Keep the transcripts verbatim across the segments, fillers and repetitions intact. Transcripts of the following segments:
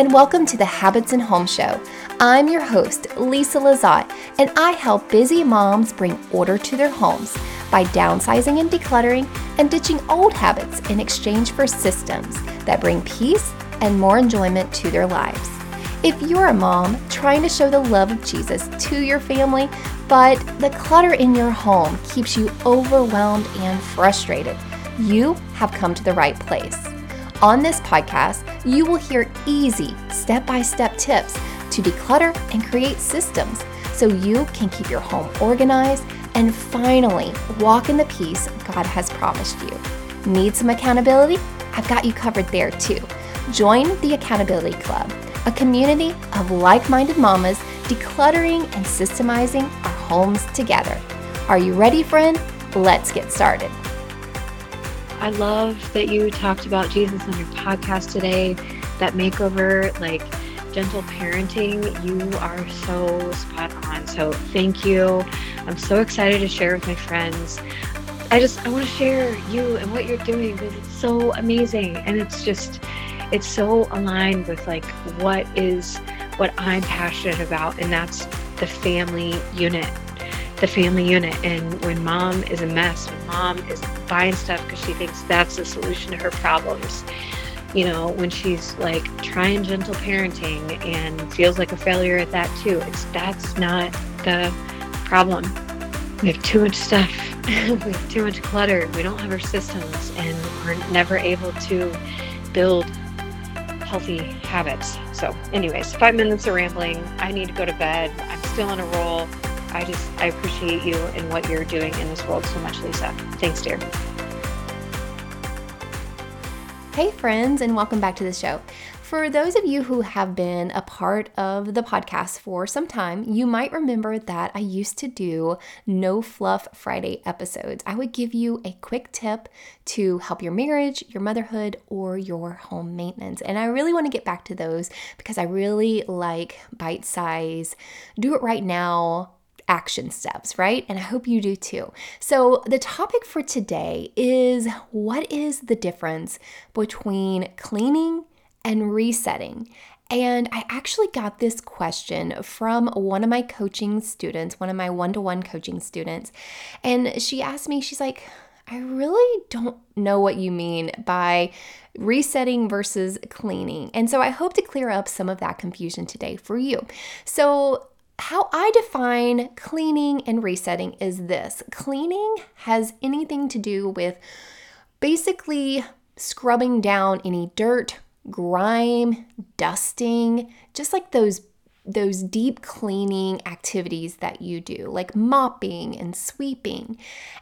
and welcome to the Habits and Home Show. I'm your host, Lisa Lizotte, and I help busy moms bring order to their homes by downsizing and decluttering and ditching old habits in exchange for systems that bring peace and more enjoyment to their lives. If you're a mom trying to show the love of Jesus to your family, but the clutter in your home keeps you overwhelmed and frustrated, you have come to the right place. On this podcast, you will hear easy, step-by-step tips to declutter and create systems so you can keep your home organized and finally walk in the peace God has promised you. Need some accountability? I've got you covered there too. Join the Accountability Club, a community of like-minded mamas decluttering and systemizing our homes together. Are you ready, friend? Let's get started. I love that you talked about Jesus on your podcast today, that makeover, like gentle parenting. You are so spot on. So thank you. I'm so excited to share with my friends. I just, I want to share you and what you're doing because it's so amazing. And it's just, it's so aligned with like what is, what I'm passionate about. And that's the family unit. the family unit. And when mom is a mess, when mom is buying stuff because she thinks that's the solution to her problems, you know, when she's like trying gentle parenting and feels like a failure at that too, it's that's not the problem. We have too much stuff. We have too much clutter. We don't have our systems and we're never able to build healthy habits. So anyways, five minutes of rambling. I need to go to bed. I'm still on a roll. I just, I appreciate you and what you're doing in this world so much, Lisa. Thanks, dear. Hey, friends, and welcome back to the show. For those of you who have been a part of the podcast for some time, you might remember that I used to do No Fluff Friday episodes. I would give you a quick tip to help your marriage, your motherhood, or your home maintenance. And I really want to get back to those because I really like bite size, do it right now, action steps, right? And I hope you do too. So the topic for today is what is the difference between cleaning and resetting? And I actually got this question from one of my coaching students, one of my one-to-one coaching students. And she asked me, she's like, I really don't know what you mean by resetting versus cleaning. And so I hope to clear up some of that confusion today for you. So how I define cleaning and resetting is this. Cleaning has anything to do with basically scrubbing down any dirt, grime, dusting, just like those those deep cleaning activities that you do, like mopping and sweeping.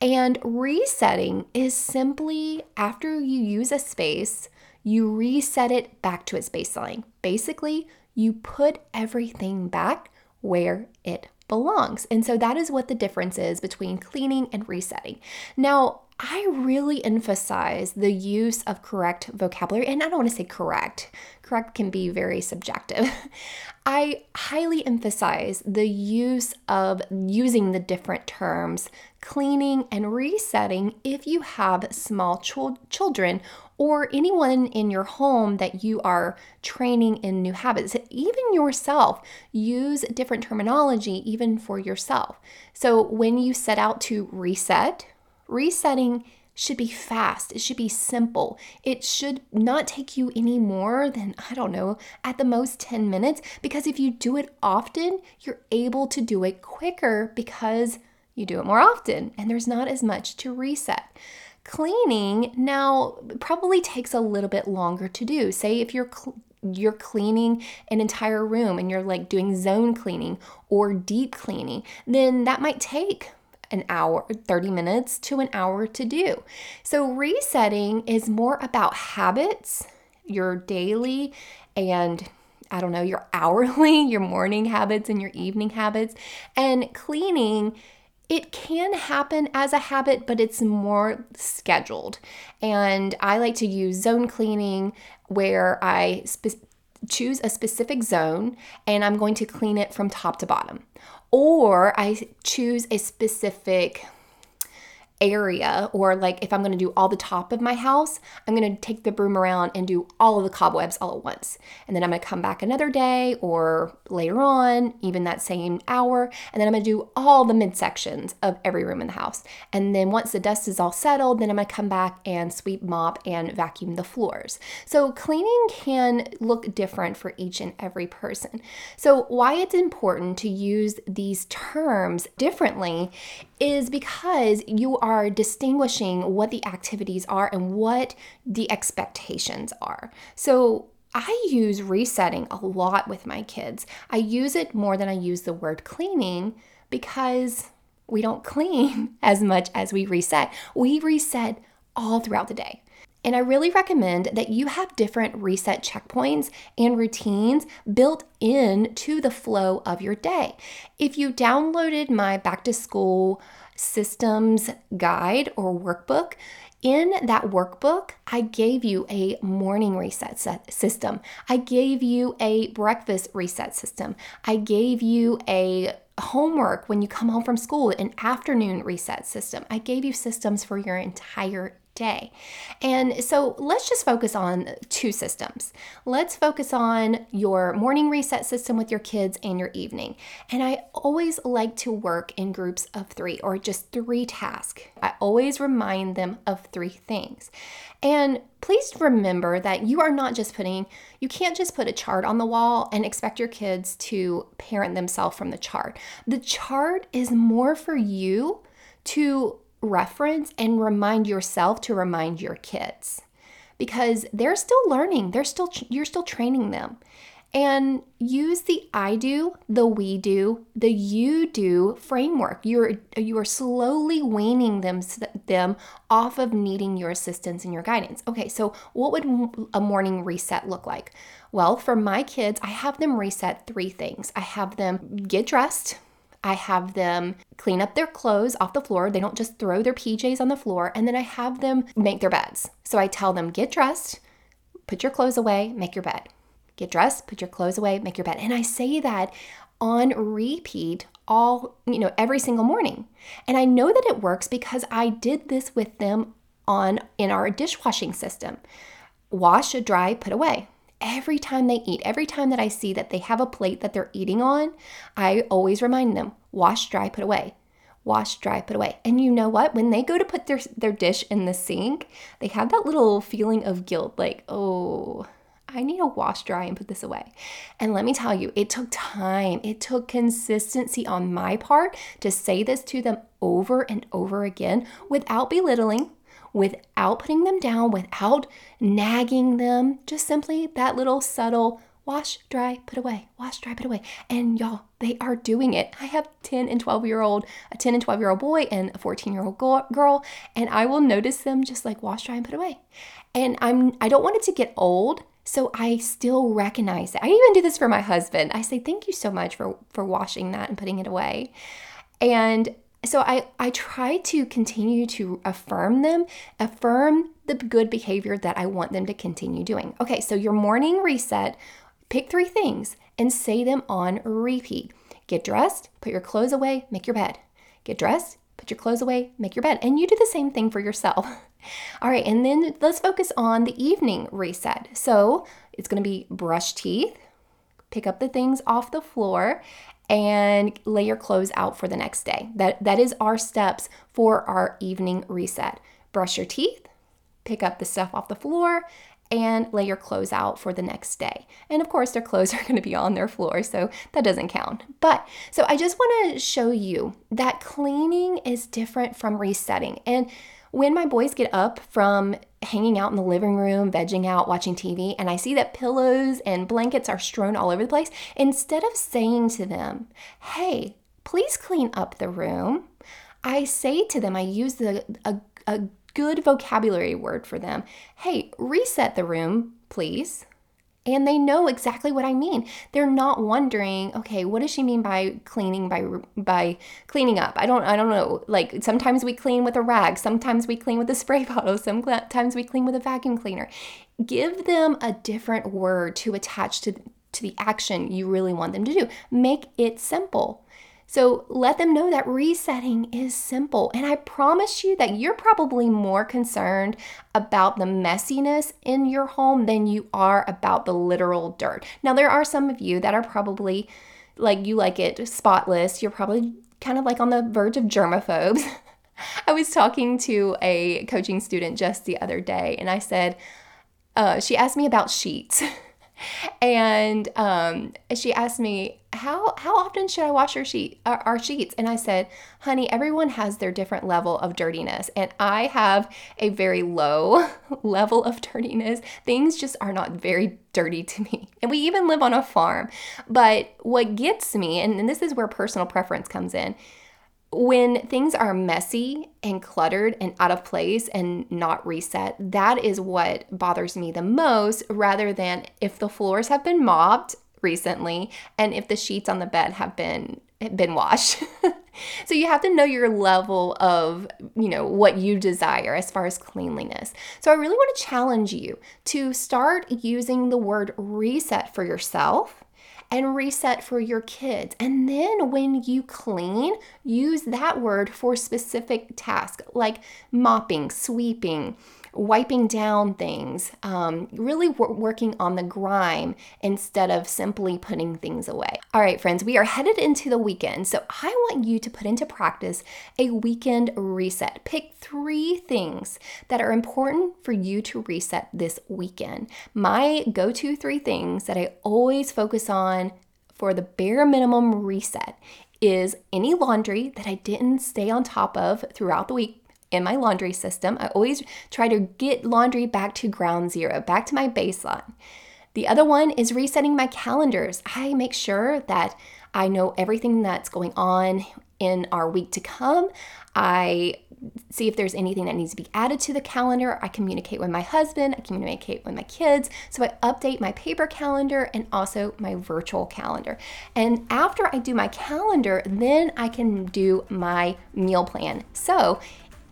And resetting is simply after you use a space, you reset it back to its baseline. Basically, you put everything back where it belongs. And so that is what the difference is between cleaning and resetting. Now, I really emphasize the use of correct vocabulary, and I don't want to say correct. Correct can be very subjective. I highly emphasize the use of using the different terms, cleaning and resetting, if you have small cho- children or anyone in your home that you are training in new habits, even yourself, use different terminology even for yourself. So when you set out to reset, resetting should be fast. It should be simple. It should not take you any more than, I don't know, at the most ten minutes, because if you do it often, you're able to do it quicker because you do it more often and there's not as much to reset. Cleaning now probably takes a little bit longer to do. Say if you're cl- you're cleaning an entire room and you're like doing zone cleaning or deep cleaning, then that might take an hour, thirty minutes to an hour to do. So resetting is more about habits, your daily and I don't know, your hourly, your morning habits and your evening habits. And cleaning, it can happen as a habit, but it's more scheduled. And I like to use zone cleaning where I spe- choose a specific zone and I'm going to clean it from top to bottom. Or I choose a specific area, or like if I'm going to do all the top of my house, I'm going to take the broom around and do all of the cobwebs all at once. And then I'm going to come back another day or later on, even that same hour. And then I'm going to do all the midsections of every room in the house. And then once the dust is all settled, then I'm going to come back and sweep, mop, and vacuum the floors. So cleaning can look different for each and every person. So why it's important to use these terms differently is because you are distinguishing what the activities are and what the expectations are. So I use resetting a lot with my kids. I use it more than I use the word cleaning because we don't clean as much as we reset. We reset all throughout the day. And I really recommend that you have different reset checkpoints and routines built in to the flow of your day. If you downloaded my back to school systems guide or workbook, in that workbook, I gave you a morning reset set system. I gave you a breakfast reset system. I gave you a homework when you come home from school, an afternoon reset system. I gave you systems for your entire day. And so let's just focus on two systems. Let's focus on your morning reset system with your kids and your evening. And I always like to work in groups of three or just three tasks. I always remind them of three things. And please remember that you are not just putting, you can't just put a chart on the wall and expect your kids to parent themselves from the chart. The chart is more for you to reference and remind yourself to remind your kids, because they're still learning. They're still, you're still training them. And use the I do, the we do, the you do framework. You're, you are slowly weaning them, them off of needing your assistance and your guidance. Okay, so what would a morning reset look like? Well, for my kids, I have them reset three things. I have them get dressed. I have them clean up their clothes off the floor. They don't just throw their P Js on the floor. And then I have them make their beds. So I tell them, get dressed, put your clothes away, make your bed. Get dressed, put your clothes away, make your bed. And I say that on repeat all, you know, every single morning. And I know that it works because I did this with them on in our dishwashing system. Wash, dry, put away. Every time they eat, every time that I see that they have a plate that they're eating on, I always remind them, wash, dry, put away, wash, dry, put away. And you know what? When they go to put their, their dish in the sink, they have that little feeling of guilt, like, oh, I need to wash, dry, and put this away. And let me tell you, it took time. It took consistency on my part to say this to them over and over again without belittling, without putting them down, without nagging them, just simply that little subtle wash, dry, put away, wash, dry, put away. And y'all, they are doing it. I have ten and twelve year old, a ten and twelve year old boy and a fourteen year old girl, and I will notice them just like wash, dry, and put away. And I'm, I don't want it to get old. So I still recognize it. I even do this for my husband. I say, thank you so much for, for washing that and putting it away. And So I, I try to continue to affirm them, affirm the good behavior that I want them to continue doing. Okay, so your morning reset, pick three things and say them on repeat. Get dressed, put your clothes away, make your bed. Get dressed, put your clothes away, make your bed. And you do the same thing for yourself. All right, and then let's focus on the evening reset. So it's going to be brush teeth, pick up the things off the floor, and lay your clothes out for the next day. That that is our steps for our evening reset. Brush your teeth, pick up the stuff off the floor, and lay your clothes out for the next day. And of course, their clothes are gonna be on their floor, so that doesn't count. But, so I just wanna show you that cleaning is different from resetting. And when my boys get up from hanging out in the living room, vegging out, watching T V, and I see that pillows and blankets are strewn all over the place, instead of saying to them, hey, please clean up the room, I say to them, I use the, a, a good vocabulary word for them, hey, reset the room, please. And they know exactly what I mean. They're not wondering, okay, what does she mean by cleaning by by cleaning up? I don't I don't know. Like sometimes we clean with a rag, sometimes we clean with a spray bottle, sometimes we clean with a vacuum cleaner. Give them a different word to attach to to the action you really want them to do. Make it simple. So let them know that resetting is simple. And I promise you that you're probably more concerned about the messiness in your home than you are about the literal dirt. Now, there are some of you that are probably like, you like it spotless. You're probably kind of like on the verge of germaphobes. I was talking to a coaching student just the other day, and I said, uh, she asked me about sheets. And um, she asked me, how how often should I wash our, sheet, our, our sheets? And I said, honey, everyone has their different level of dirtiness. And I have a very low level of dirtiness. Things just are not very dirty to me. And we even live on a farm. But what gets me, and, and this is where personal preference comes in, when things are messy and cluttered and out of place and not reset, that is what bothers me the most, rather than if the floors have been mopped recently and if the sheets on the bed have been been washed. So you have to know your level of, you know, what you desire as far as cleanliness. So I really want to challenge you to start using the word reset for yourself and reset for your kids. And then when you clean, use that word for specific tasks like mopping, sweeping, wiping down things, um, really wor- working on the grime instead of simply putting things away. All right, friends, we are headed into the weekend. So I want you to put into practice a weekend reset. Pick three things that are important for you to reset this weekend. My go-to three things that I always focus on for the bare minimum reset is any laundry that I didn't stay on top of throughout the week. In my laundry system, I always try to get laundry back to ground zero, back to my baseline. The other one is resetting my calendars. I make sure that I know everything that's going on in our week to come. I see if there's anything that needs to be added to the calendar. I communicate with my husband, I communicate with my kids. So I update my paper calendar and also my virtual calendar. And after I do my calendar, then I can do my meal plan. So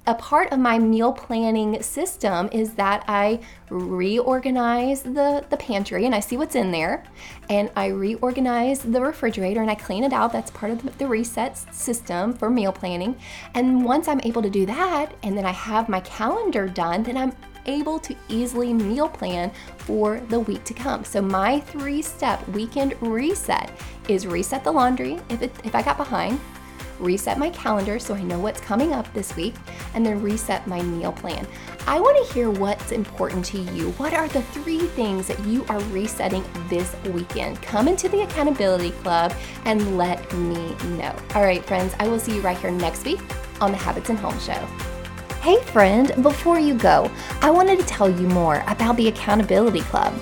a part of my meal planning system is that I reorganize the, the pantry and I see what's in there, and I reorganize the refrigerator and I clean it out. That's part of the reset system for meal planning. And once I'm able to do that, and then I have my calendar done, then I'm able to easily meal plan for the week to come. So my three-step weekend reset is reset the laundry if, it, if I got behind, reset my calendar so I know what's coming up this week, and then reset my meal plan. I want to hear what's important to you. What are the three things that you are resetting this weekend? Come into the Accountability Club and let me know. All right, friends, I will see you right here next week on the Habits and Home Show. Hey, friend, before you go, I wanted to tell you more about the Accountability Club.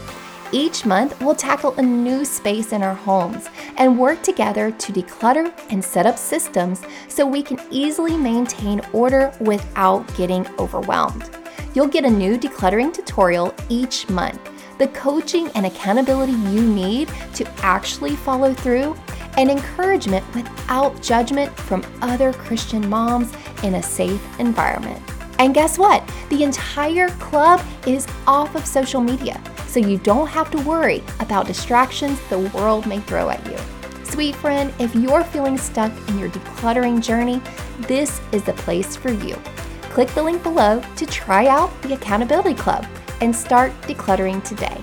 Each month, we'll tackle a new space in our homes and work together to declutter and set up systems so we can easily maintain order without getting overwhelmed. You'll get a new decluttering tutorial each month, the coaching and accountability you need to actually follow through, and encouragement without judgment from other Christian moms in a safe environment. And guess what? The entire club is off of social media, so you don't have to worry about distractions the world may throw at you. Sweet friend, if you're feeling stuck in your decluttering journey, this is the place for you. Click the link below to try out the Accountability Club and start decluttering today.